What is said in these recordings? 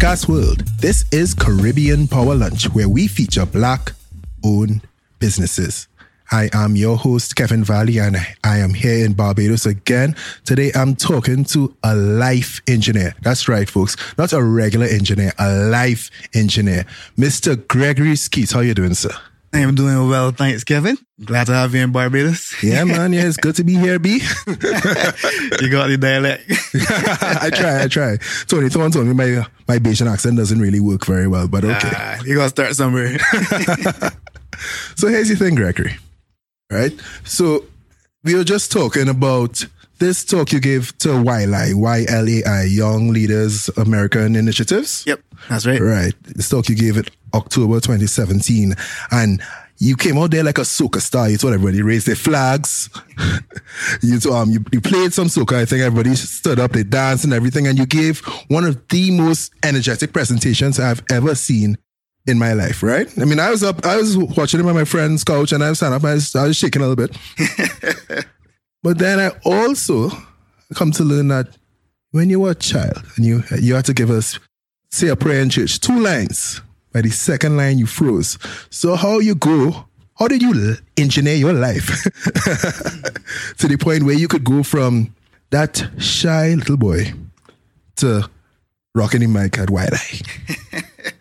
podcast world. This is Caribbean Power Lunch, where we feature Black-owned businesses. I am your host, Kevin Valley, and I am here in Barbados again. Today, I'm talking to a life engineer. That's right, folks. Not a regular engineer, a life engineer. Mr. Gregory Skeete, how you doing, sir? I am doing well, thanks, Kevin. Glad to have you in Barbados. Yeah, man. Yeah, it's good to be here, B. You got the dialect. I try. Tony, my Bayesian accent doesn't really work very well, but okay. You got to start somewhere. So here's the thing, Gregory. Right? So we were just talking about this talk you gave to YLAI, Young Leaders American Initiatives. Yep, that's right. Right. This talk you gave it October 2017. And you came out there like a soccer star. You told everybody to raise their flags. You played some soccer. I think everybody stood up, they danced and everything. And you gave one of the most energetic presentations I've ever seen in my life, right? I mean, I was watching him on my friend's couch and I was standing up and I was shaking a little bit. But then I also come to learn that when you were a child and you had to give us, say, a prayer in church, 2 lines. By the second line, you froze. So how did you engineer your life to the point where you could go from that shy little boy to rocking the mic at YLAI?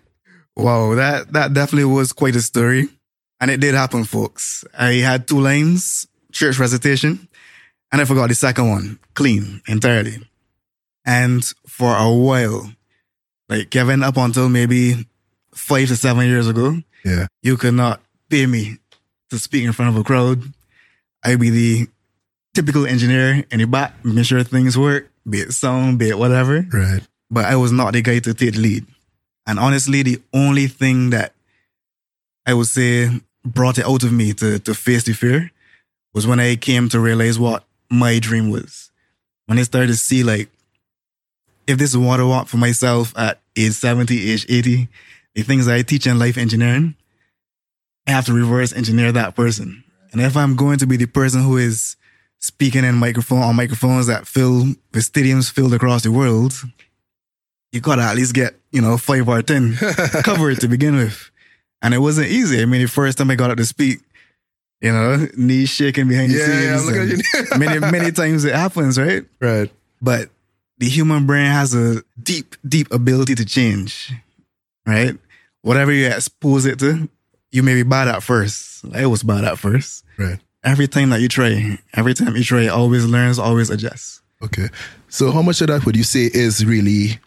Wow, that definitely was quite a story. And it did happen, folks. I had 2 lines, church presentation, and I forgot the second one, clean, entirely. And for a while, like Kevin, up until maybe 5 to 7 years ago, yeah, you could not pay me to speak in front of a crowd. I'd be the typical engineer in the back, making sure things work, be it sound, be it whatever. Right. But I was not the guy to take the lead. And honestly, the only thing that I would say brought it out of me to face the fear was when I came to realize what my dream was. When I started to see, like, if this is what I want for myself at age 70, age 80, the things that I teach in life engineering, I have to reverse engineer that person. And if I'm going to be the person who is speaking on microphones that fill the stadiums filled across the world, you got to at least get, 5 or 10 covered to begin with. And it wasn't easy. I mean, the first time I got up to speak, knees shaking behind the scenes. Yeah, many times it happens, right? Right. But the human brain has a deep, deep ability to change, right? Whatever you expose it to, you may be bad at first. I was bad at first. Right. Every time you try, it always learns, always adjusts. Okay. So how much of that would you say is really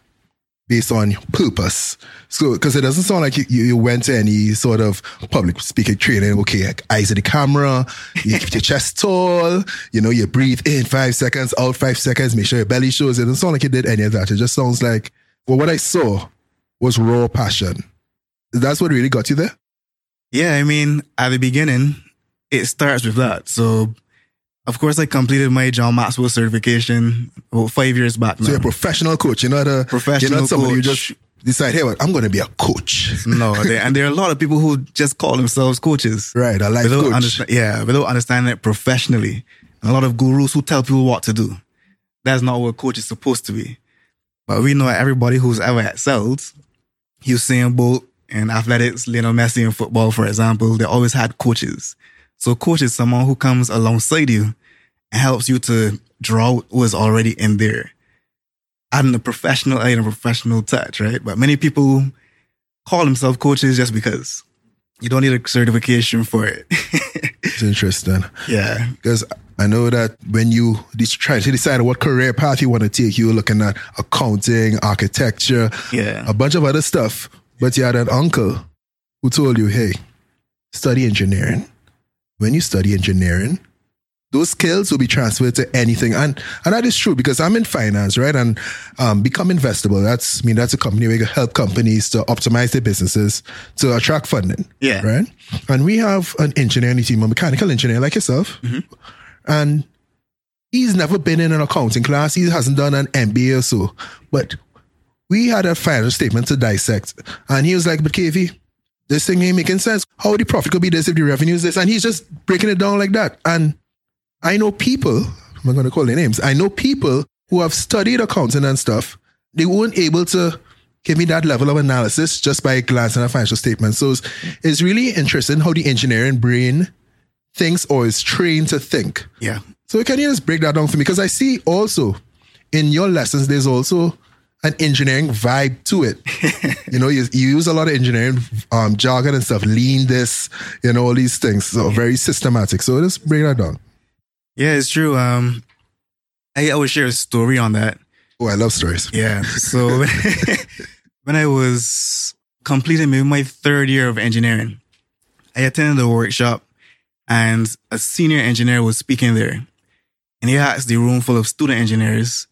based on purpose? So, because it doesn't sound like you went to any sort of public speaking training. Okay, like eyes at the camera, you keep your chest tall, you breathe in 5 seconds, out 5 seconds, make sure your belly shows. It doesn't sound like you did any of that. It just sounds like, well, what I saw was raw passion. That's what really got you there? Yeah, I mean, at the beginning, it starts with that. So, of course, I completed my John Maxwell certification about 5 years back now. So you're a professional coach. You're not somebody who just decide, hey, well, I'm going to be a coach. No, and there are a lot of people who just call themselves coaches. Right, a life coach. Without understanding it professionally. And a lot of gurus who tell people what to do. That's not what a coach is supposed to be. But we know everybody who's ever excelled, Usain Bolt in athletics, Lionel Messi in football, for example, they always had coaches. So a coach is someone who comes alongside you and helps you to draw out what is already in there. Adding a professional eye and a professional touch, right? But many people call themselves coaches just because. You don't need a certification for it. It's interesting. Yeah. Because I know that when you try to decide what career path you want to take, you're looking at accounting, architecture, a bunch of other stuff. But you had an uncle who told you, hey, study engineering. When you study engineering, those skills will be transferred to anything. And that is true because I'm in finance, right? And Become Investable. That's a company where you can help companies to optimize their businesses to attract funding. Yeah. Right? And we have an engineer in the team, a mechanical engineer like yourself. Mm-hmm. And he's never been in an accounting class. He hasn't done an MBA or so. But we had a final statement to dissect. And he was like, but KV, this thing ain't making sense. How the profit could be this if the revenue is this? And he's just breaking it down like that. And I know people, I'm not going to call their names, I know people who have studied accounting and stuff, they weren't able to give me that level of analysis just by glancing at financial statements. So it's really interesting how the engineering brain thinks or is trained to think. Yeah. So can you just break that down for me? Because I see also in your lessons, there's also an engineering vibe to it. You know, you use a lot of engineering jargon and stuff, lean this, you know, all these things. So very systematic. So just break that down. Yeah, it's true. I will share a story on that. Oh, I love stories. Yeah. So when I was completing maybe my third year of engineering, I attended a workshop and a senior engineer was speaking there. And he asked the room full of student engineers,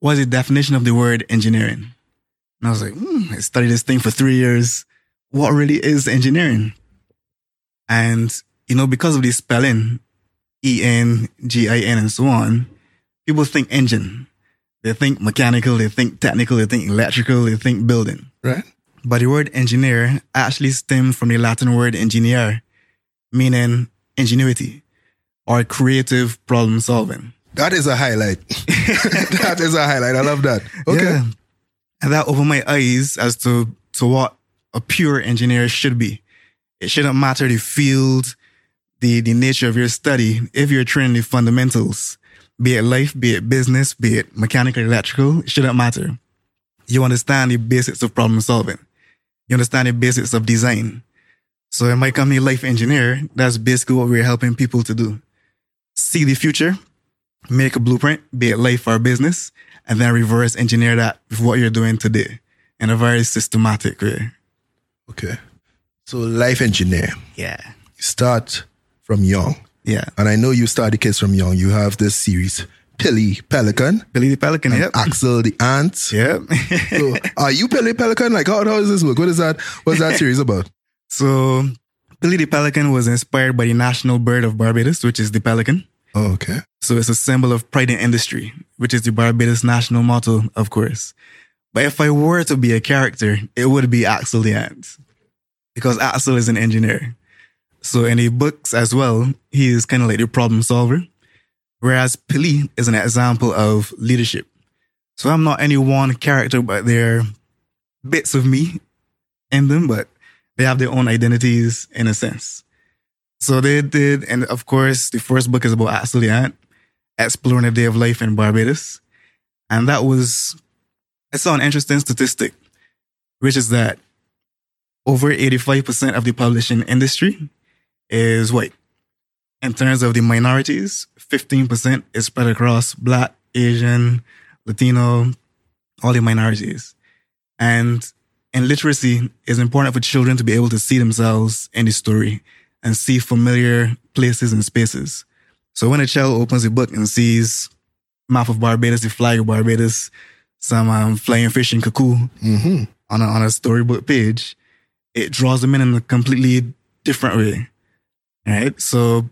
what's the definition of the word engineering? And I was like, I studied this thing for 3 years. What really is engineering? And, you know, because of the spelling, E-N-G-I-N and so on, people think engine. They think mechanical, they think technical, they think electrical, they think building. Right. But the word engineer actually stems from the Latin word engineer, meaning ingenuity or creative problem solving. That is a highlight. That is a highlight. I love that. Okay. Yeah. And that opened my eyes as to what a pure engineer should be. It shouldn't matter the field, the nature of your study, if you're training the fundamentals, be it life, be it business, be it mechanical, electrical, it shouldn't matter. You understand the basics of problem solving. You understand the basics of design. So in my company, Life Engineer, that's basically what we're helping people to do. See the future, make a blueprint, be it life or business, and then reverse engineer that with what you're doing today in a very systematic way. Okay. So Life Engineer. Yeah. Start from young. Yeah. And I know you start the kids from young. You have this series, Pilly the Pelican, yep. Axel the Ant. Yep. So are you Pilly Pelican? Like, how does this work? What's that series about? So Pilly the Pelican was inspired by the national bird of Barbados, which is the pelican. Oh, okay. So it's a symbol of pride in industry, which is the Barbados national motto, of course. But if I were to be a character, it would be Axel the Ant, because Axel is an engineer. So in the books as well, he is kind of like the problem solver, whereas Pilly is an example of leadership. So I'm not any one character, but there are bits of me in them, but they have their own identities in a sense. So they did, and of course, the first book is about Ashley Ant, exploring a day of life in Barbados. And that was, I saw an interesting statistic, which is that over 85% of the publishing industry is white. In terms of the minorities, 15% is spread across Black, Asian, Latino, all the minorities. And literacy is important for children to be able to see themselves in the story and see familiar places and spaces. So when a child opens a book and sees map of Barbados, the flag of Barbados, some flying fish in Cuckoo on a storybook page, it draws them in a completely different way. All right. So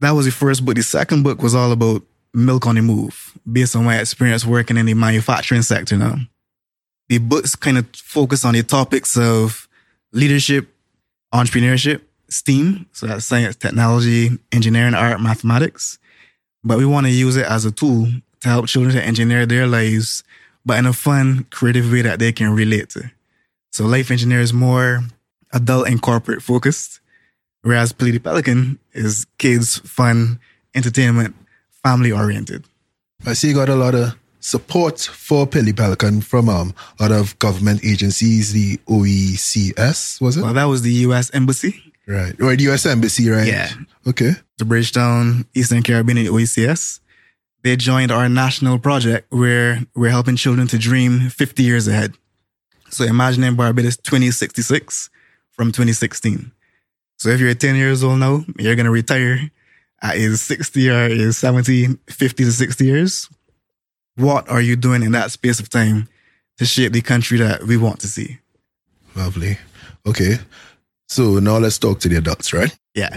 that was the first book. The second book was all about milk on the move, based on my experience working in the manufacturing sector now. The books kind of focus on the topics of leadership, entrepreneurship, STEAM. So that's science, technology, engineering, art, mathematics. But we want to use it as a tool to help children to engineer their lives, but in a fun, creative way that they can relate to. So Life Engineer is more adult and corporate focused, whereas Pilly the Pelican is kids, fun, entertainment, family oriented. I see you got a lot of support for Pilly Pelican from a lot of government agencies, the OECS, was it? Well, that was the U.S. Embassy. Right. Or the U.S. Embassy, right? Yeah. Okay. The Bridgetown, Eastern Caribbean, and OECS, they joined our national project where we're helping children to dream 50 years ahead. So imagining Barbados 2066 from 2016. So if you're 10 years old now, you're going to retire at age 60 or age 70, 50 to 60 years. What are you doing in that space of time to shape the country that we want to see? Lovely. Okay. So now let's talk to the adults, right? Yeah.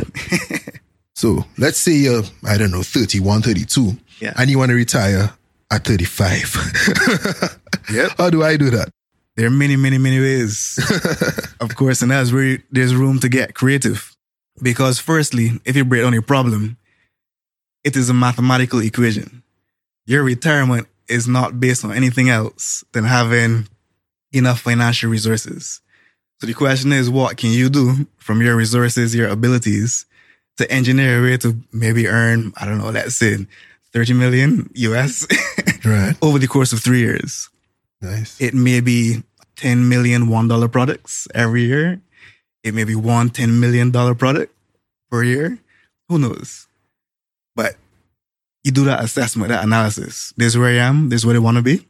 So let's say you're, 31, 32, yeah, and you want to retire at 35. Yep. How do I do that? There are many, many, many ways, of course, and that's where there's room to get creative. Because firstly, if you break down your problem, it is a mathematical equation. Your retirement is not based on anything else than having enough financial resources. So the question is, what can you do from your resources, your abilities, to engineer a way to maybe earn, I don't know, let's say $30 million US right. over the course of 3 years? Nice. It may be 10 million $1 products every year. It may be one $10 million product per year. Who knows? But you do that assessment, that analysis. This is where I am. This is where I want to be.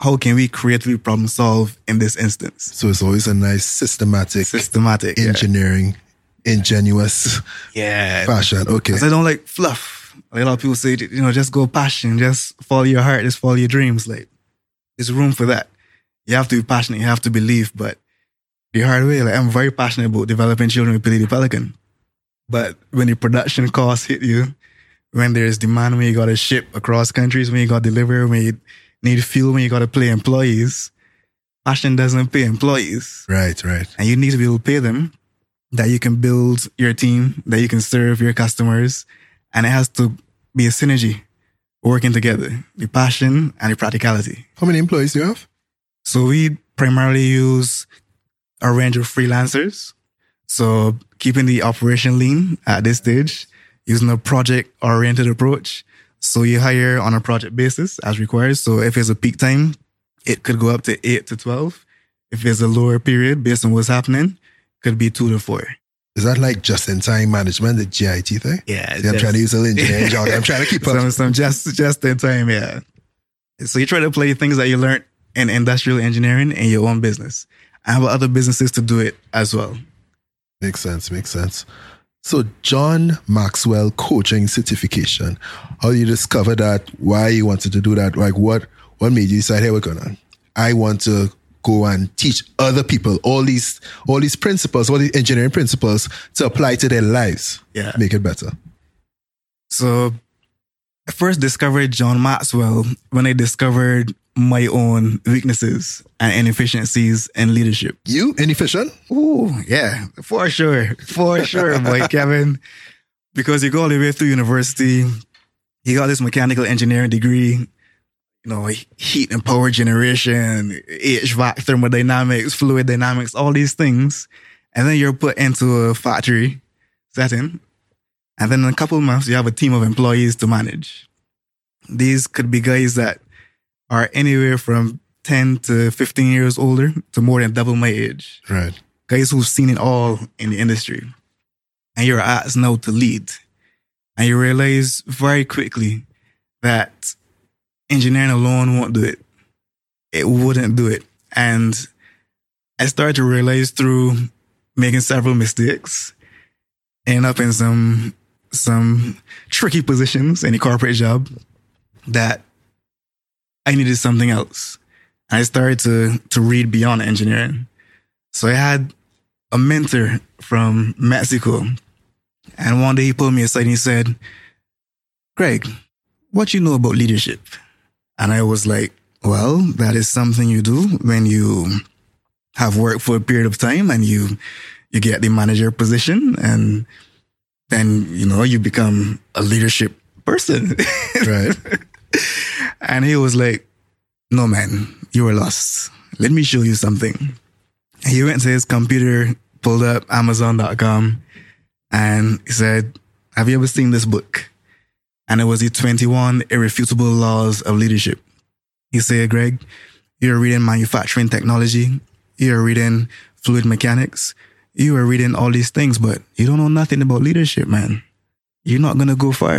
How can we creatively problem solve in this instance? So it's always a nice systematic engineering, ingenuous fashion. Okay. Because I don't like fluff. Like a lot of people say, you know, just go passion, just follow your heart, just follow your dreams. Like, there's room for that. You have to be passionate, you have to believe, but the hard way, like I'm very passionate about developing children with Pilly the Pelican. But when the production costs hit you, when there's demand, when you got to ship across countries, when you got to deliver, when you need fuel, when you got to pay employees. Passion doesn't pay employees. Right, right. And you need to be able to pay them that you can build your team, that you can serve your customers. And it has to be a synergy working together, the passion and the practicality. How many employees do you have? So we primarily use a range of freelancers. So keeping the operation lean at this stage, using a project-oriented approach. So you hire on a project basis as required. So if it's a peak time, it could go up to 8 to 12. If it's a lower period, based on what's happening, it could be 2 to 4. Is that like just-in-time management, the JIT thing? Yeah. See, I'm trying to use a little engineering job. I'm trying to keep up. Some just-in-time, yeah. So you try to play things that you learned in industrial engineering in your own business. I have other businesses to do it as well. Makes sense. So John Maxwell coaching certification. How you discover that? Why you wanted to do that? Like what made you decide, hey, we're gonna, I want to go and teach other people all these principles, all these engineering principles to apply to their lives. Yeah. Make it better. So I first discovered John Maxwell when I discovered my own weaknesses and inefficiencies in leadership. You inefficient? Ooh, yeah, for sure, boy, Kevin. Because you go all the way through university, you got this mechanical engineering degree, you know, heat and power generation, HVAC, thermodynamics, fluid dynamics, all these things, and then you're put into a factory setting, and then in a couple of months you have a team of employees to manage. These could be guys that are anywhere from 10 to 15 years older to more than double my age. Right. Guys who've seen it all in the industry. And you're asked now to lead. And you realize very quickly that engineering alone won't do it. It wouldn't do it. And I started to realize through making several mistakes, ending up in some tricky positions in a corporate job, that I needed something else. And I started to read beyond engineering. So I had a mentor from Mexico. And one day he pulled me aside and he said, Greg, what you know about leadership? And I was like, well, that is something you do when you have worked for a period of time and you get the manager position. And then, you know, you become a leadership person. Right. And he was like, no, man, you were lost. Let me show you something. And he went to his computer, pulled up Amazon.com, and he said, have you ever seen this book? And it was the 21 Irrefutable Laws of Leadership. He said, Greg, you're reading manufacturing technology. You're reading fluid mechanics. You are reading all these things, but you don't know nothing about leadership, man. You're not going to go far.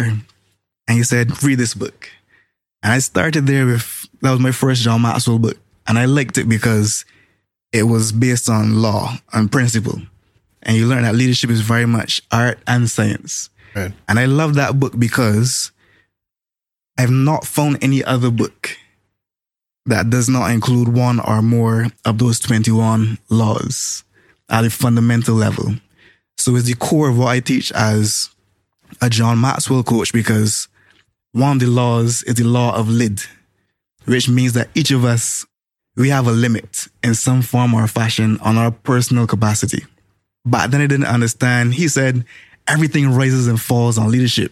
And he said, read this book. And I started there with, that was my first John Maxwell book. And I liked it because it was based on law and principle. And you learn that leadership is very much art and science. Right. And I love that book because I've not found any other book that does not include one or more of those 21 laws at a fundamental level. So it's the core of what I teach as a John Maxwell coach, because one of the laws is the law of LID, which means that each of us, we have a limit in some form or fashion on our personal capacity. But then I didn't understand. He said, everything rises and falls on leadership.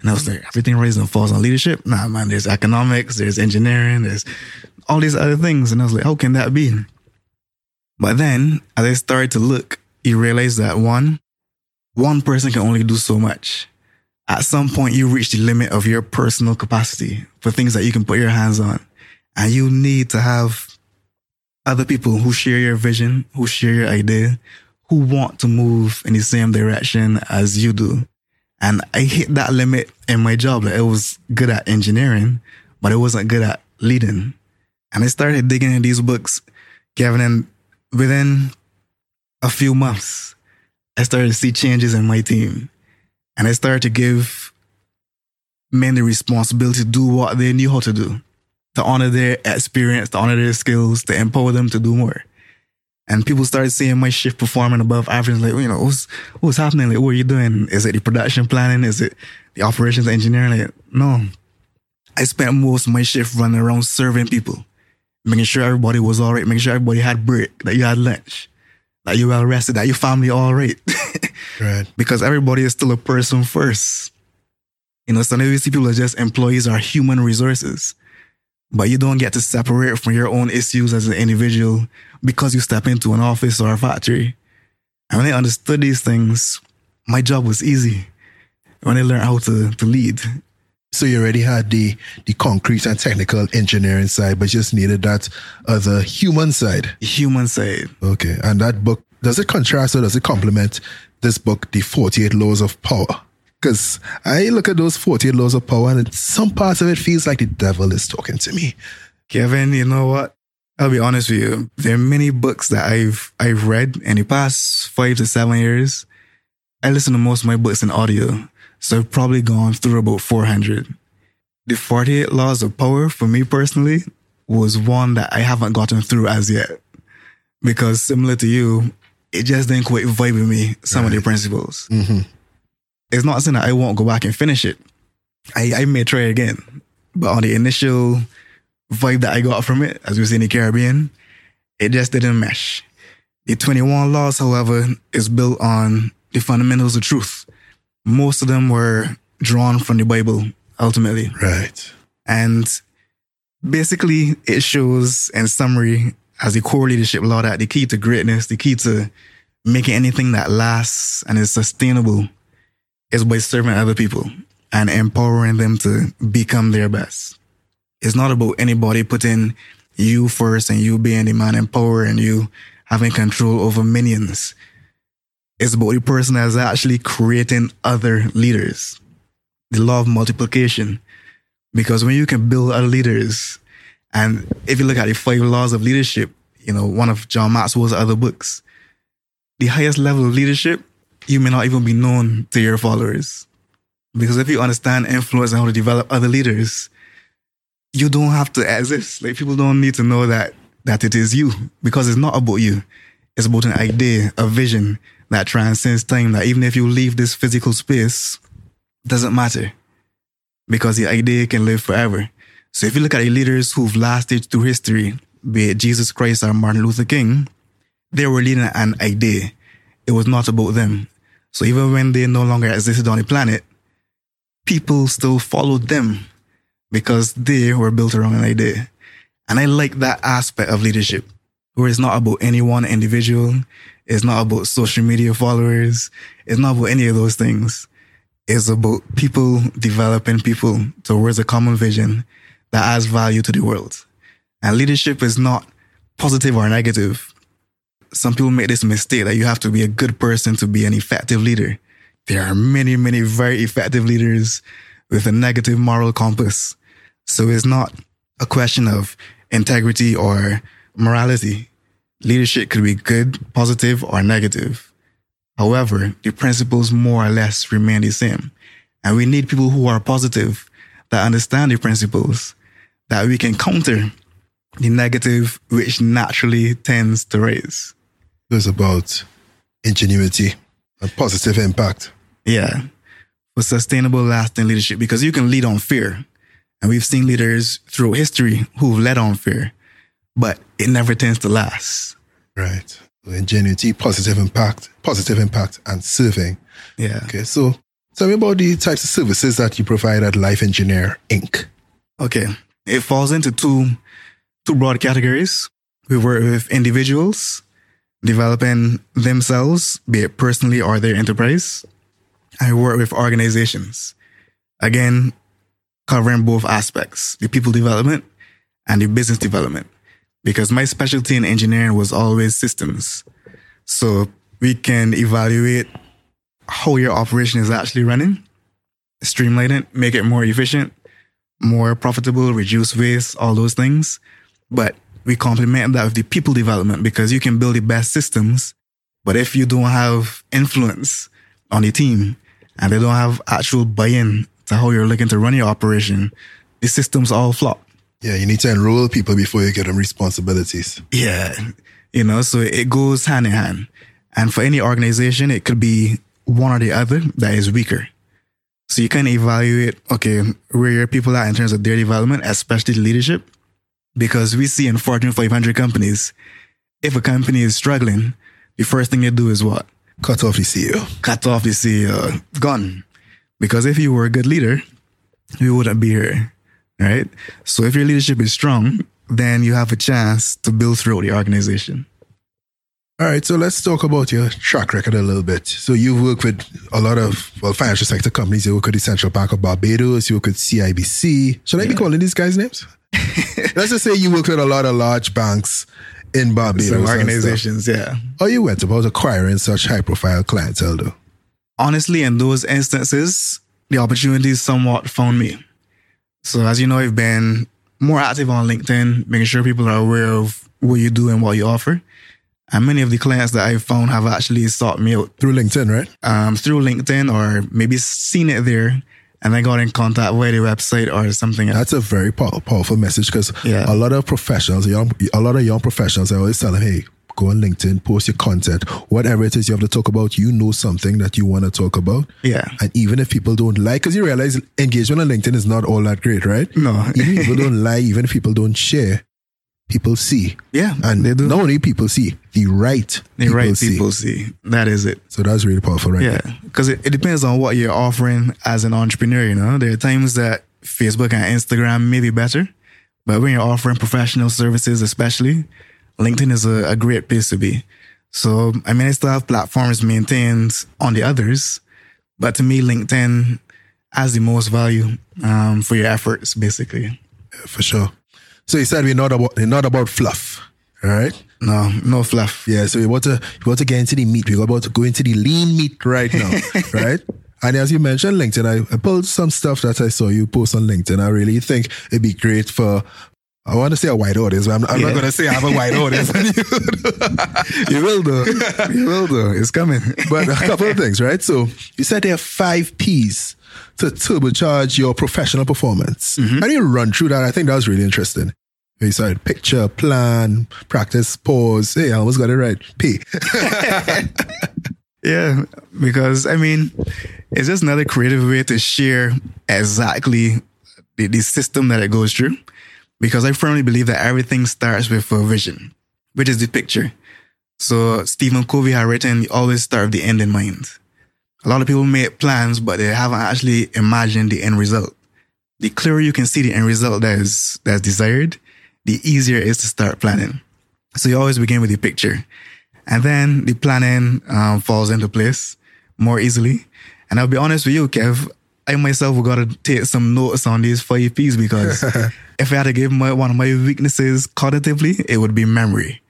And I was like, everything rises and falls on leadership? Nah, man, there's economics, there's engineering, there's all these other things. And I was like, how can that be? But then, as I started to look, you realize that one person can only do so much. At some point, you reach the limit of your personal capacity for things that you can put your hands on. And you need to have other people who share your vision, who share your idea, who want to move in the same direction as you do. And I hit that limit in my job. Like, I was good at engineering, but I wasn't good at leading. And I started digging in these books, Gavin, and within a few months, I started to see changes in my team. And I started to give men the responsibility to do what they knew how to do, to honor their experience, to honor their skills, to empower them to do more. And people started seeing my shift performing above average. Like, you know, what's happening? Like, what are you doing? Is it the production planning? Is it the operations engineering? Like, no. I spent most of my shift running around serving people, making sure everybody was all right, making sure everybody had break, that you had lunch, that you were rested, that your family all right. Right. Because everybody is still a person first. You know, sometimes we see people as just employees or human resources. But you don't get to separate from your own issues as an individual because you step into an office or a factory. And when I understood these things, my job was easy. When I learned how to lead. So you already had the concrete and technical engineering side, but just needed that other human side. Human side. Okay. And that book, does it contrast or does it complement this book, The 48 Laws of Power? Because I look at those 48 laws of power and some parts of it feels like the devil is talking to me. Kevin, you know what? I'll be honest with you. There are many books that I've read in the past 5 to 7 years. I listen to most of my books in audio. So I've probably gone through about 400. The 48 laws of power, for me personally, was one that I haven't gotten through as yet. Because similar to you, it just didn't quite vibe with me, some of the principles. Mm-hmm. It's not saying that I won't go back and finish it. I may try again. But on the initial vibe that I got from it, as we say in the Caribbean, it just didn't mesh. The 21 laws, however, is built on the fundamentals of truth. Most of them were drawn from the Bible, ultimately. Right. And basically, it shows, in summary, as the core leadership law, that the key to greatness, the key to making anything that lasts and is sustainable, is by serving other people and empowering them to become their best. It's not about anybody putting you first and you being the man in power and you having control over minions. It's about the person that's actually creating other leaders. The law of multiplication. Because when you can build other leaders, and if you look at the 5 laws of leadership, you know, one of John Maxwell's other books, the highest level of leadership, you may not even be known to your followers. Because if you understand influence and how to develop other leaders, you don't have to exist. Like, people don't need to know that it is you, because it's not about you. It's about an idea, a vision that transcends time, that even if you leave this physical space, doesn't matter, because the idea can live forever. So if you look at the leaders who've lasted through history, be it Jesus Christ or Martin Luther King, they were leading an idea. It was not about them. So even when they no longer existed on the planet, people still followed them because they were built around an idea. And I like that aspect of leadership, where it's not about any one individual. It's not about social media followers. It's not about any of those things. It's about people developing people towards a common vision that adds value to the world. And leadership is not positive or negative. Some people make this mistake that you have to be a good person to be an effective leader. There are many, many very effective leaders with a negative moral compass. So it's not a question of integrity or morality. Leadership could be good, positive, or negative. However, the principles more or less remain the same. And we need people who are positive, that understand the principles, that we can counter the negative, which naturally tends to rise. It's about ingenuity and positive impact. Yeah. For sustainable, lasting leadership, because you can lead on fear. And we've seen leaders through history who've led on fear, but it never tends to last. Right. So ingenuity, positive impact, and serving. Yeah. Okay. So tell me about the types of services that you provide at Life Engineer Inc. Okay. It falls into two broad categories. We work with individuals developing themselves, be it personally or their enterprise. I work with organizations, again, covering both aspects, the people development and the business development, because my specialty in engineering was always systems. So we can evaluate how your operation is actually running, streamline it, make it more efficient, more profitable, reduce waste, all those things. But we complement that with the people development, because you can build the best systems, but if you don't have influence on the team and they don't have actual buy-in to how you're looking to run your operation, the systems all flop. Yeah, you need to enroll people before you give them responsibilities. Yeah, you know, so it goes hand in hand. And for any organization, it could be one or the other that is weaker. So you can evaluate, okay, where your people are in terms of their development, especially leadership, because we see in Fortune 500 companies, if a company is struggling, the first thing they do is what? Cut off the CEO. Cut off the CEO. Gone. Because if you were a good leader, you wouldn't be here, right? So if your leadership is strong, then you have a chance to build through the organization. All right, so let's talk about your track record a little bit. So you've worked with a lot of financial sector companies. You work with the Central Bank of Barbados. You work with CIBC. Should I be calling these guys' names? Let's just say you work with a lot of large banks in Barbados. Some organizations, yeah. Or you went about acquiring such high-profile clientele, though. Honestly, in those instances, the opportunities somewhat found me. So as you know, I've been more active on LinkedIn, making sure people are aware of what you do and what you offer. And many of the clients that I've found have actually sought me out. Through LinkedIn, right? Through LinkedIn, or maybe seen it there and I got in contact via the website or something else. That's a very powerful message, because a lot of professionals, a lot of young professionals, I always tell them, hey, go on LinkedIn, post your content, whatever it is you have to talk about, you know something that you want to talk about. Yeah. And even if people don't like, because you realize engagement on LinkedIn is not all that great, right? No. Even if people don't like, even if people don't share, people see. Yeah. And they do. Not only people see, the right people see. That is it. So that's really powerful, right? Yeah. Because it depends on what you're offering as an entrepreneur, you know. There are times that Facebook and Instagram may be better, but when you're offering professional services especially, LinkedIn is a great place to be. So, I mean, I still have platforms maintained on the others, but to me, LinkedIn has the most value for your efforts, basically. Yeah, for sure. So you said we're not about fluff, right? No fluff. Yeah, so you want to get into the meat. We're about to go into the lean meat right now, right? And as you mentioned, LinkedIn, I pulled some stuff that I saw you post on LinkedIn. I really think it'd be great for, I want to say a wide audience, but I'm not going to say I have a wide audience. You will though. You will though. It's coming. But a couple of things, right? So you said there are 5 Ps to turbocharge your professional performance. Mm-hmm. How do you run through that? I think that was really interesting. You said picture, plan, practice, pause. Hey, I almost got it right. P. Yeah, because I mean, it's just another creative way to share exactly the system that it goes through. Because I firmly believe that everything starts with a vision, which is the picture. So Stephen Covey had written, you always start with the end in mind. A lot of people make plans, but they haven't actually imagined the end result. The clearer you can see the end result that's desired, the easier it is to start planning. So you always begin with the picture. And then the planning falls into place more easily. And I'll be honest with you, Kev, I myself got to take some notes on these 5 Ps, because if I had to give one of my weaknesses cognitively, it would be memory.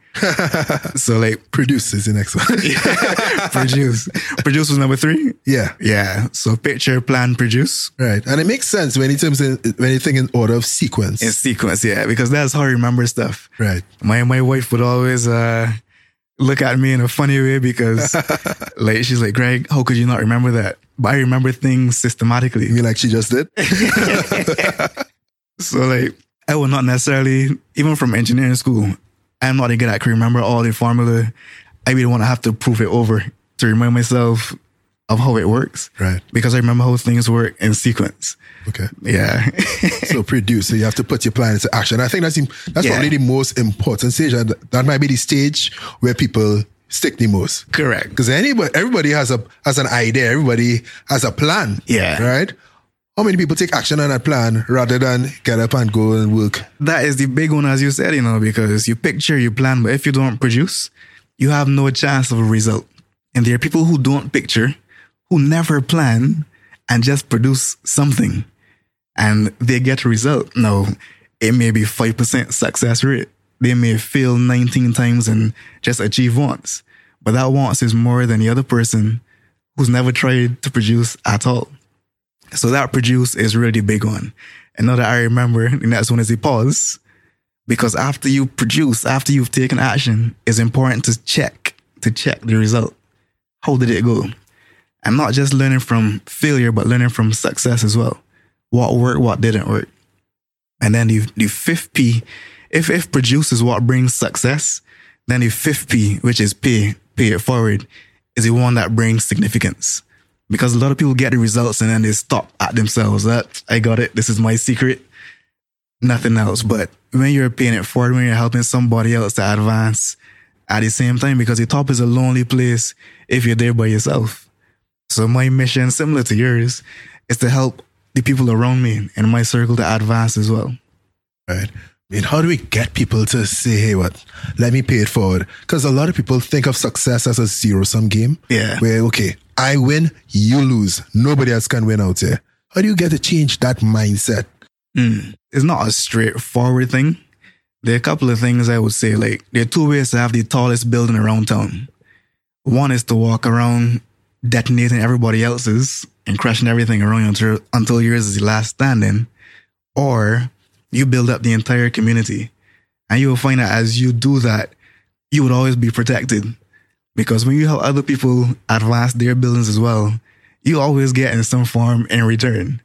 So like produce is the next one. Yeah. Produce was number 3. Yeah. So picture, plan, produce. Right. And it makes sense when anything in order of sequence. In sequence, yeah, because that's how I remember stuff. Right. My wife would always look at me in a funny way, because like she's like, Greg, how could you not remember that? But I remember things systematically. You mean like she just did? So like I will not necessarily, even from engineering school, I'm not a good at remember all the formula. I really want to have to prove it over to remind myself of how it works. Right. Because I remember how things work in sequence. Okay. Yeah. So produce. So you have to put your plan into action. I think that's probably the most important stage. That might be the stage where people stick the most. Correct. Because everybody has an idea. Everybody has a plan. Yeah. Right? How many people take action on a plan rather than get up and go and work? That is the big one, as you said, you know, because you picture, you plan, but if you don't produce, you have no chance of a result. And there are people who don't picture, who never plan, and just produce something. And they get a result. Now, it may be 5% success rate. They may fail 19 times and just achieve once. But that once is more than the other person who's never tried to produce at all. So that produce is really big one. And now that I remember, the next one is the pause. Because after you produce, after you've taken action, it's important to check the result. How did it go? And not just learning from failure, but learning from success as well. What worked, what didn't work. And then the fifth P, if produce is what brings success, then the fifth P, which is pay it forward, is the one that brings significance. Because a lot of people get the results and then they stop at themselves. I got it. This is my secret. Nothing else. But when you're paying it forward, when you're helping somebody else to advance at the same time, because the top is a lonely place if you're there by yourself. So my mission, similar to yours, is to help the people around me and my circle to advance as well. Right. I mean, how do we get people to say, hey, what? Let me pay it forward. Because a lot of people think of success as a zero-sum game. Yeah. Where, okay, I win, you lose. Nobody else can win out here. How do you get to change that mindset? It's not a straightforward thing. There are a couple of things I would say. Like, there are two ways to have the tallest building around town. One is to walk around detonating everybody else's and crashing everything around you until yours is the last standing. Or you build up the entire community. And you will find that as you do that, you would always be protected. Because when you help other people advance their buildings as well, you always get in some form in return.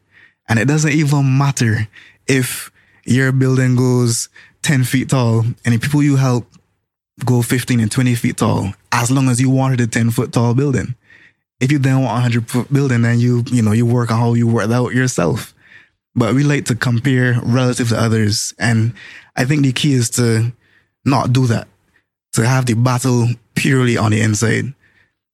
And it doesn't even matter if your building goes 10 feet tall and the people you help go 15 and 20 feet tall, as long as you wanted a 10-foot tall building. If you then want a 100-foot building, then you work on how you work out yourself. But we like to compare relative to others. And I think the key is to not do that, to have the battle purely on the inside.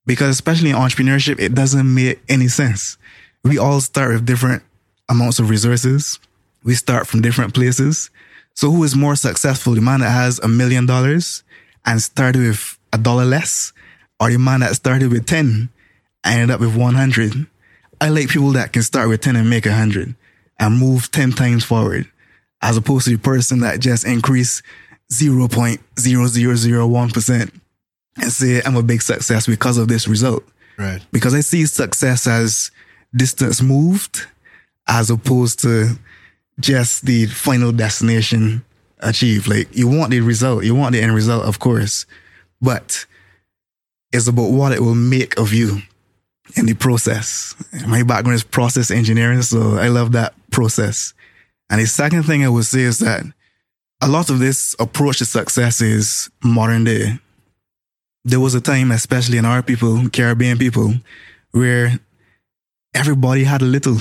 Because especially in entrepreneurship, it doesn't make any sense. We all start with different amounts of resources. We start from different places. So who is more successful? The man that has $1 million and started with $1 less, or the man that started with 10 and ended up with 100? I like people that can start with 10 and make 100 and move 10 times forward, as opposed to the person that just increased 0.0001% and say, I'm a big success because of this result. Right. Because I see success as distance moved, as opposed to just the final destination achieved. Like, you want the result, you want the end result, of course, but it's about what it will make of you in the process. My background is process engineering, so I love that process. And the second thing I would say is that a lot of this approach to success is modern day. There was a time, especially in our people, Caribbean people, where everybody had a little.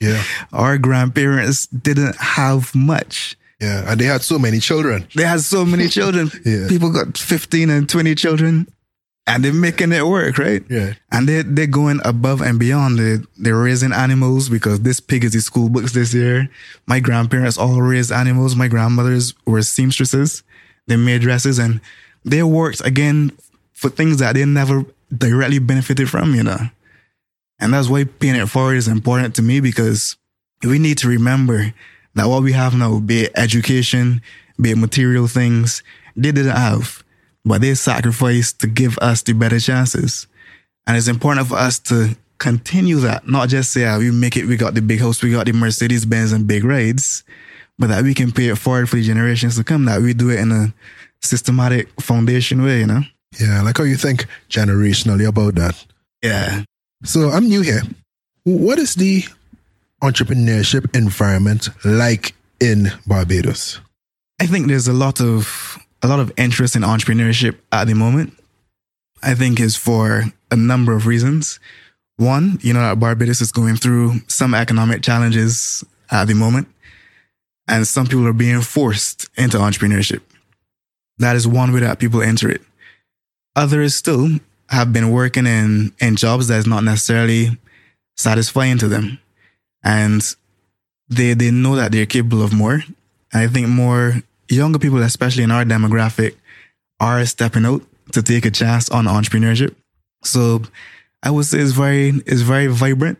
Yeah. Our grandparents didn't have much. Yeah. And they had so many children. Yeah. People got 15 and 20 children and they're making it work, right? Yeah. And they're going above and beyond. They're raising animals because this pig is in school books this year. My grandparents all raised animals. My grandmothers were seamstresses. They made dresses and they worked again for things that they never directly benefited from, you know. And that's why paying it forward is important to me, because we need to remember that what we have now, be it education, be it material things, they didn't have, but they sacrificed to give us the better chances. And it's important for us to continue that, not just say, we make it, we got the big house, we got the Mercedes Benz and big rides, but that we can pay it forward for the generations to come, that we do it in a systematic foundation way, you know? Yeah, I like how you think generationally about that. Yeah. So I'm new here. What is the entrepreneurship environment like in Barbados? I think there's a lot of interest in entrepreneurship at the moment. I think it's for a number of reasons. One, you know that Barbados is going through some economic challenges at the moment, and some people are being forced into entrepreneurship. That is one way that people enter it. Others still have been working in jobs that is not necessarily satisfying to them. And they know that they're capable of more. And I think more younger people, especially in our demographic, are stepping out to take a chance on entrepreneurship. So I would say it's very vibrant.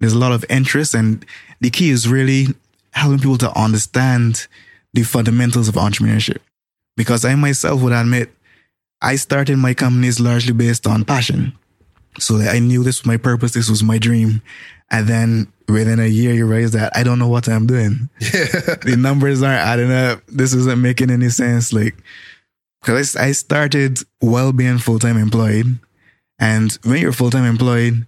There's a lot of interest, and the key is really helping people to understand the fundamentals of entrepreneurship. Because I myself would admit, I started my companies largely based on passion. So I knew this was my purpose, this was my dream. And then within a year, you realize that I don't know what I'm doing. The numbers aren't adding up. This isn't making any sense. Like, because I started while being full-time employed. And when you're full-time employed,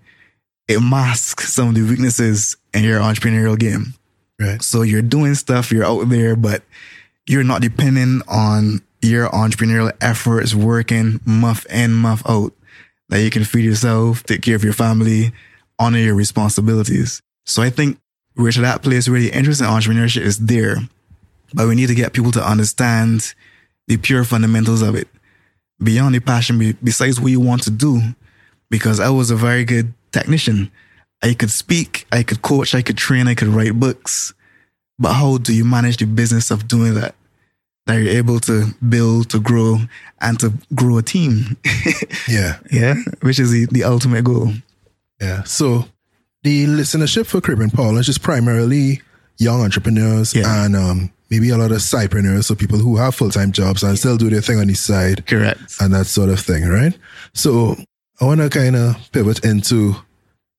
it masks some of the weaknesses in your entrepreneurial game. Right. So you're doing stuff, you're out there, but you're not depending on your entrepreneurial efforts working month in, month out. Like, you can feed yourself, take care of your family, honor your responsibilities. So I think we're to that place where the interest in entrepreneurship is there, but we need to get people to understand the pure fundamentals of it. Beyond the passion, besides what you want to do, because I was a very good technician. I could speak, I could coach, I could train, I could write books. But how do you manage the business of doing that? That you're able to build, to grow, and to grow a team. Yeah. Yeah. Which is the ultimate goal. Yeah. So the listenership for Caribbean Power Lunch is primarily young entrepreneurs and maybe a lot of sidepreneurs, so people who have full-time jobs and still do their thing on the side. Correct. And that sort of thing, right? So I want to kind of pivot into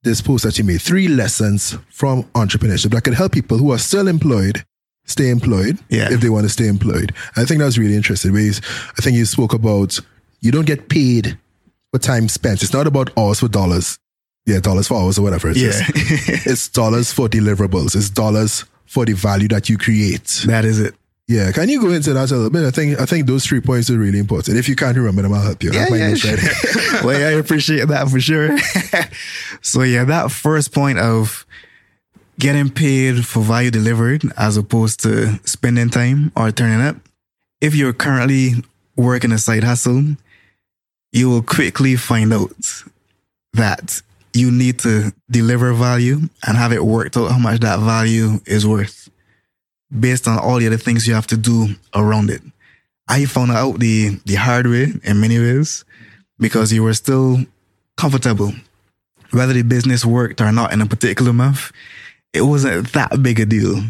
this post that you made, 3 lessons from entrepreneurship that could help people who are still employed stay employed if they want to stay employed. I think that was really interesting. I think you spoke about you don't get paid for time spent. It's not about hours for dollars. Yeah, dollars for hours or whatever it is. It's dollars for deliverables. It's dollars for the value that you create. That is it. Yeah. Can you go into that a little bit? I think those 3 points are really important. If you can't remember them, I'll help you. Sure. Well, I appreciate that for sure. So yeah, that first point of getting paid for value delivered as opposed to spending time or turning up. If you're currently working a side hustle, you will quickly find out that you need to deliver value and have it worked out how much that value is worth based on all the other things you have to do around it. I found out the hard way in many ways because you were still comfortable. Whether the business worked or not in a particular month, it wasn't that big a deal.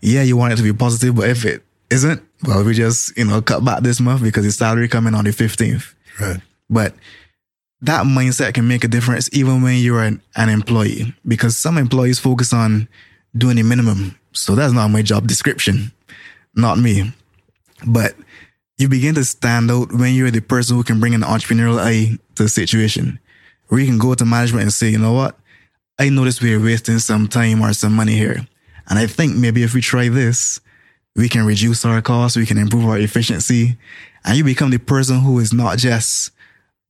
Yeah, you want it to be positive, but if it isn't, well, we just, cut back this month because the salary coming on the 15th. Right. But that mindset can make a difference even when you're an employee, because some employees focus on doing the minimum. So that's not my job description, not me. But you begin to stand out when you're the person who can bring an entrepreneurial eye to the situation, where you can go to management and say, you know what? I noticed we're wasting some time or some money here. And I think maybe if we try this, we can reduce our costs, we can improve our efficiency. And you become the person who is not just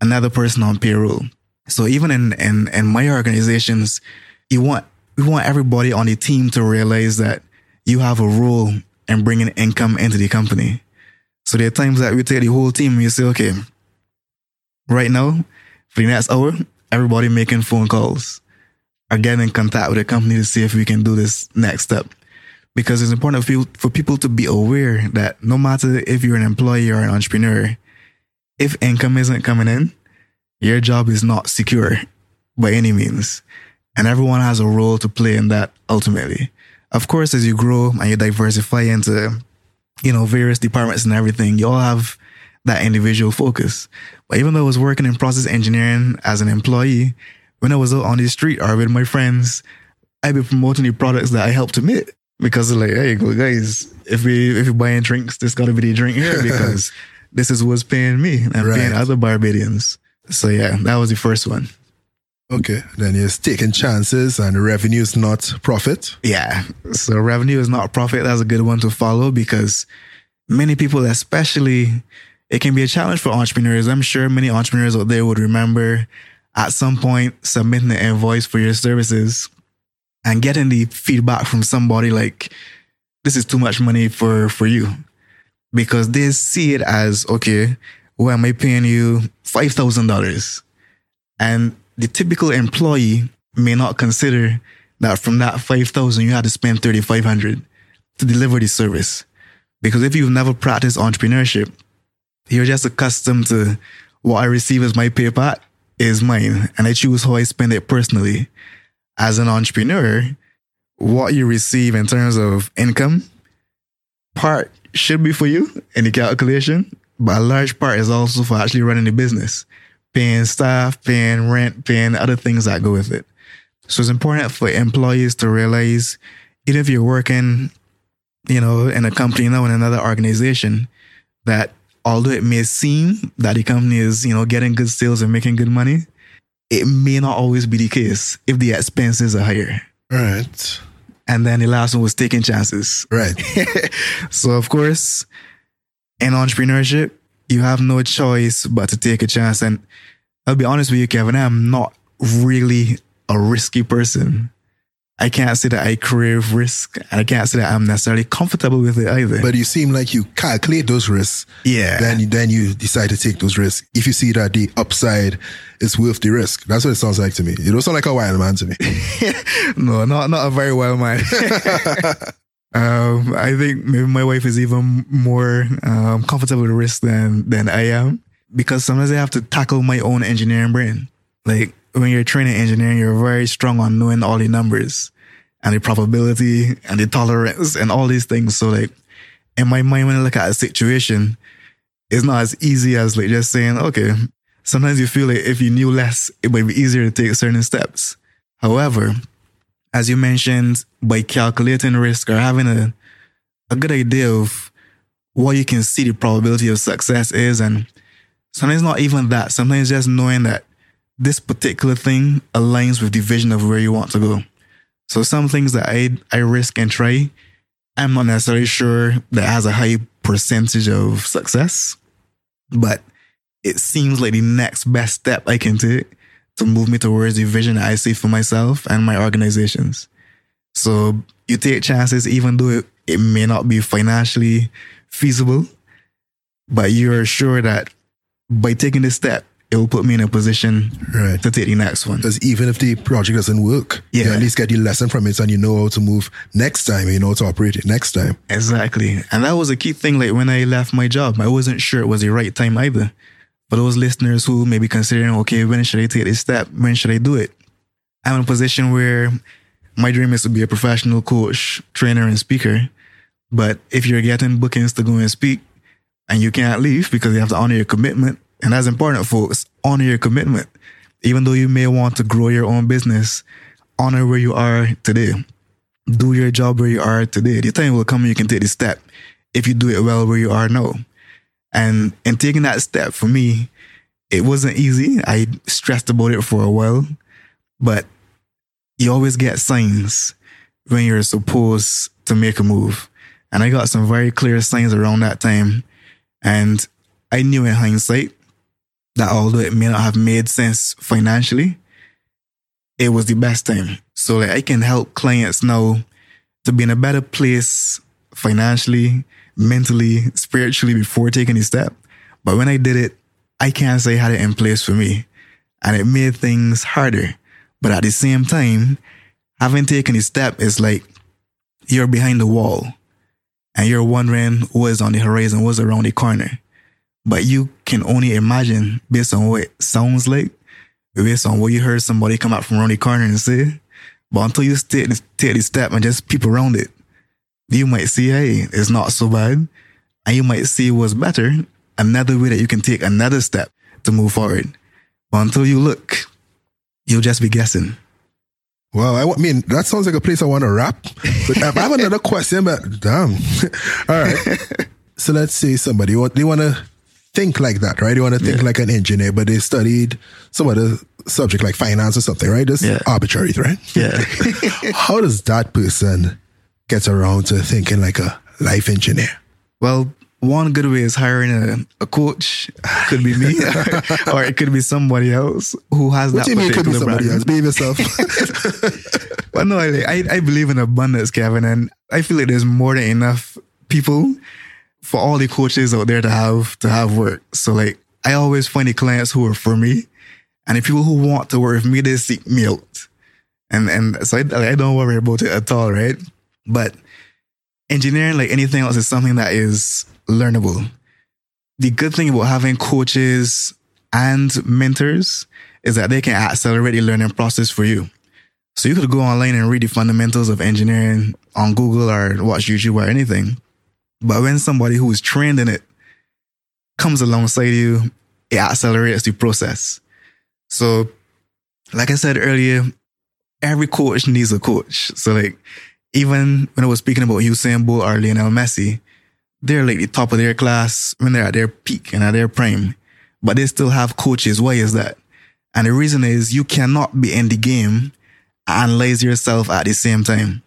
another person on payroll. So even in my organizations, we want everybody on the team to realize that you have a role in bringing income into the company. So there are times that we take the whole team and you say, okay, right now, for the next hour, everybody making phone calls. Get in contact with the company to see if we can do this next step. Because it's important for people to be aware that no matter if you're an employee or an entrepreneur, if income isn't coming in, your job is not secure by any means. And everyone has a role to play in that ultimately. Of course, as you grow and you diversify into, various departments and everything, you all have that individual focus. But even though I was working in process engineering as an employee, when I was out on the street or with my friends, I'd be promoting the products that I helped to make because they're like, hey, guys, if you're buying drinks, this got to be the drink here because this is what's paying me and paying other Barbadians. So yeah, that was the first one. Okay. Then you're taking chances and revenue is not profit. Yeah. So revenue is not profit. That's a good one to follow because many people, especially, it can be a challenge for entrepreneurs. I'm sure many entrepreneurs out there would remember at some point, submitting an invoice for your services and getting the feedback from somebody like, this is too much money for you. Because they see it as, okay, well, am I paying you $5,000? And the typical employee may not consider that from that $5,000, you had to spend $3,500 to deliver the service. Because if you've never practiced entrepreneurship, you're just accustomed to what I receive as my payback is mine, and I choose how I spend it personally. As an entrepreneur, what you receive in terms of income, part should be for you in the calculation, but a large part is also for actually running the business, paying staff, paying rent, paying other things that go with it. So it's important for employees to realize, even if you're working, in a company now in another organization, that although it may seem that the company is, getting good sales and making good money, it may not always be the case if the expenses are higher. Right. And then the last one was taking chances. Right. So, of course, in entrepreneurship, you have no choice but to take a chance. And I'll be honest with you, Kevin, I'm not really a risky person. I can't say that I crave risk, and I can't say that I'm necessarily comfortable with it either. But you seem like you calculate those risks. Yeah. Then you decide to take those risks. If you see that the upside is worth the risk. That's what it sounds like to me. It don't sound like a wild man to me. No, not a very wild man. I think maybe my wife is even more comfortable with risk than I am, because sometimes I have to tackle my own engineering brain. Like, when you're training engineering, you're very strong on knowing all the numbers and the probability and the tolerance and all these things. So, like, in my mind, when I look at a situation, it's not as easy as like just saying, okay. Sometimes you feel like if you knew less, it might be easier to take certain steps. However, as you mentioned, by calculating risk or having a good idea of what you can see the probability of success is, and sometimes not even that, sometimes just knowing that this particular thing aligns with the vision of where you want to go. So some things that I risk and try, I'm not necessarily sure that has a high percentage of success, but it seems like the next best step I can take to move me towards the vision that I see for myself and my organizations. So you take chances, even though it may not be financially feasible, but you're sure that by taking this step, it will put me in a position to take the next one. Because even if the project doesn't work, you at least get the lesson from it and you know how to move next time, you know how to operate it next time. Exactly. And that was a key thing. Like, when I left my job, I wasn't sure it was the right time either. For those listeners who may be considering, okay, when should I take this step? When should I do it? I'm in a position where my dream is to be a professional coach, trainer, and speaker. But if you're getting bookings to go and speak and you can't leave because you have to honor your commitment, and that's important, folks. Honor your commitment. Even though you may want to grow your own business, honor where you are today. Do your job where you are today. The time will come when you can take the step if you do it well where you are now. And in taking that step, for me, it wasn't easy. I stressed about it for a while. But you always get signs when you're supposed to make a move. And I got some very clear signs around that time. And I knew in hindsight that although it may not have made sense financially, it was the best time. So, like, I can help clients now to be in a better place financially, mentally, spiritually before taking the step. But when I did it, I can't say I had it in place for me. And it made things harder. But at the same time, having taken the step is like you're behind the wall and you're wondering what is on the horizon, what's around the corner. But you can only imagine based on what it sounds like, based on what you heard somebody come out from around the corner and say. But until you take the step and just peep around it, you might see, hey, it's not so bad. And you might see what's better, another way that you can take another step to move forward. But until you look, you'll just be guessing. Well, I mean, that sounds like a place I want to wrap. But I have another question, but damn. All right. So let's say somebody, they want to think like that, right? They want to think like an engineer, but they studied some other subject like finance or something, right? That's arbitrary, right? Yeah. How does that person get around to thinking like a life engineer? Well, one good way is hiring a coach. Could be me, or it could be somebody else who has what that do you particular mean, could be somebody brand. Else? Be yourself. But no, I believe in abundance, Kevin, and I feel like there's more than enough people for all the coaches out there to have work. So, like, I always find the clients who are for me, and the people who want to work with me, they seek me out. And so I don't worry about it at all, right? But engineering, like anything else, is something that is learnable. The good thing about having coaches and mentors is that they can accelerate the learning process for you. So you could go online and read the fundamentals of engineering on Google or watch YouTube or anything. But when somebody who is trained in it comes alongside you, it accelerates the process. So like I said earlier, every coach needs a coach. So like, even when I was speaking about Usain Bolt or Lionel Messi, they're like the top of their class when they're at their peak and at their prime, but they still have coaches. Why is that? And the reason is you cannot be in the game and analyze yourself at the same time.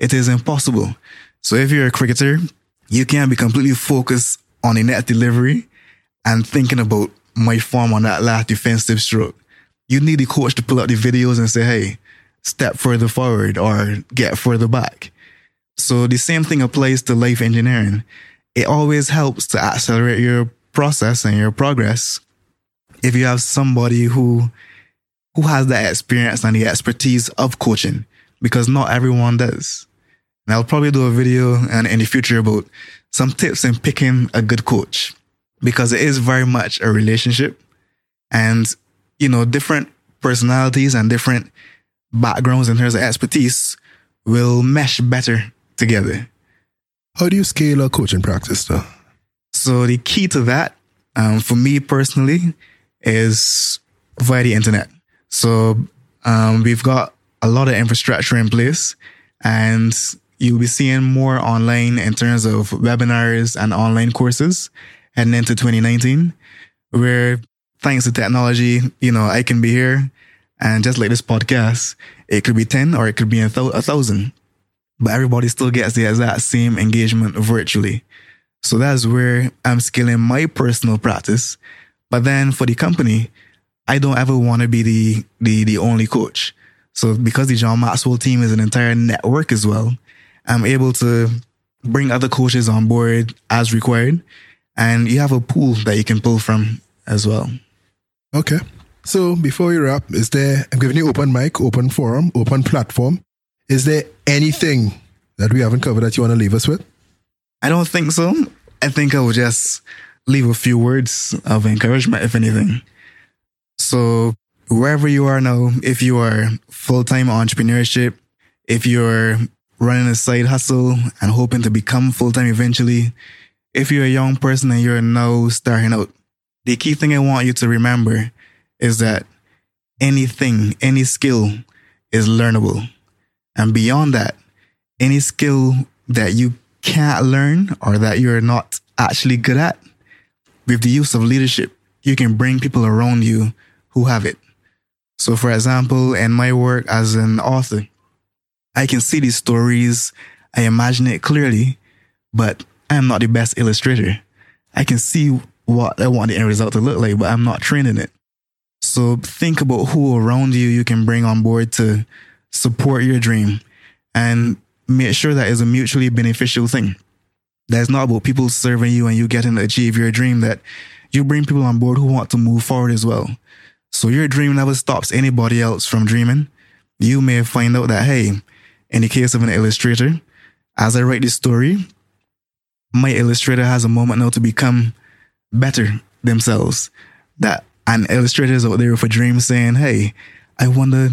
It is impossible. So if you're a cricketer, you can't be completely focused on the net delivery and thinking about my form on that last defensive stroke. You need the coach to pull out the videos and say, hey, step further forward or get further back. So the same thing applies to life engineering. It always helps to accelerate your process and your progress if you have somebody who has that experience and the expertise of coaching, because not everyone does. And I'll probably do a video and in the future about some tips in picking a good coach, because it is very much a relationship, and you know, different personalities and different backgrounds in terms of expertise will mesh better together. How do you scale a coaching practice though? So the key to that, for me personally, is via the internet. So we've got a lot of infrastructure in place, and you'll be seeing more online in terms of webinars and online courses heading into 2019, where thanks to technology, you know, I can be here. And just like this podcast, it could be 10 or it could be 1,000. But everybody still gets the exact same engagement virtually. So that's where I'm scaling my personal practice. But then for the company, I don't ever want to be the only coach. So because the John Maxwell team is an entire network as well, I'm able to bring other coaches on board as required. And you have a pool that you can pull from as well. Okay. So before we wrap, I'm giving you open mic, open forum, open platform. Is there anything that we haven't covered that you want to leave us with? I don't think so. I think I will just leave a few words of encouragement, if anything. So wherever you are now, if you are full-time entrepreneurship, if you're running a side hustle and hoping to become full-time eventually, if you're a young person and you're now starting out, the key thing I want you to remember is that anything, any skill is learnable. And beyond that, any skill that you can't learn or that you're not actually good at, with the use of leadership, you can bring people around you who have it. So for example, in my work as an author, I can see these stories, I imagine it clearly, but I am not the best illustrator. I can see what I want the end result to look like, but I'm not trained in it. So think about who around you can bring on board to support your dream, and make sure that it's a mutually beneficial thing. That's not about people serving you and you getting to achieve your dream, that you bring people on board who want to move forward as well. So your dream never stops anybody else from dreaming. You may find out that, hey, in the case of an illustrator, as I write this story, my illustrator has a moment now to become better themselves. And illustrators out there with a dream saying, hey, I wonder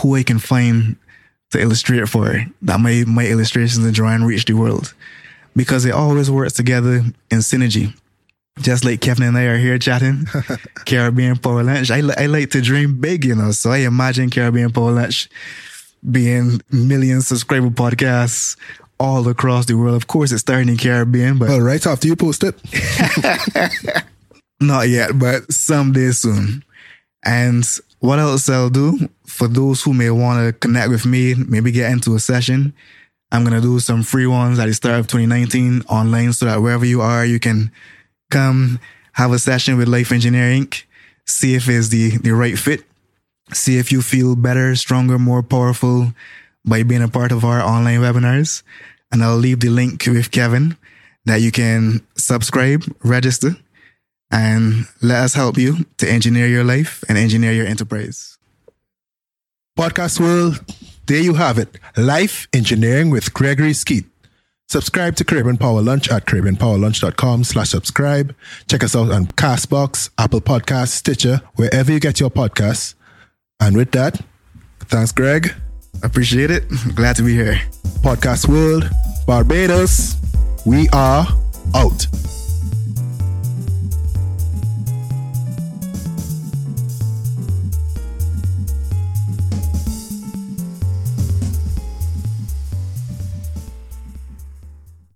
who I can find to illustrate for, that my illustrations and drawing reach the world. Because it always works together in synergy. Just like Kevin and I are here chatting, Caribbean Power Lunch. I like to dream big, you know. So I imagine Caribbean Power Lunch being million subscriber podcasts all across the world. Of course, it's starting in Caribbean, but... Well, right after you post it. Not yet, but someday soon. And what else I'll do for those who may want to connect with me, maybe get into a session, I'm going to do some free ones at the start of 2019 online, so that wherever you are, you can come have a session with Life Engineer Inc. See if it's the right fit. See if you feel better, stronger, more powerful by being a part of our online webinars. And I'll leave the link with Kevin that you can subscribe, register, and let us help you to engineer your life and engineer your enterprise. Podcast world, there you have it. Life Engineering with Gregory Skeete. Subscribe to Caribbean Power Lunch at CaribbeanPowerLunch.com/subscribe. Check us out on Castbox, Apple Podcasts, Stitcher, wherever you get your podcasts. And with that, thanks, Greg. Appreciate it. Glad to be here. Podcast World, Barbados, we are out.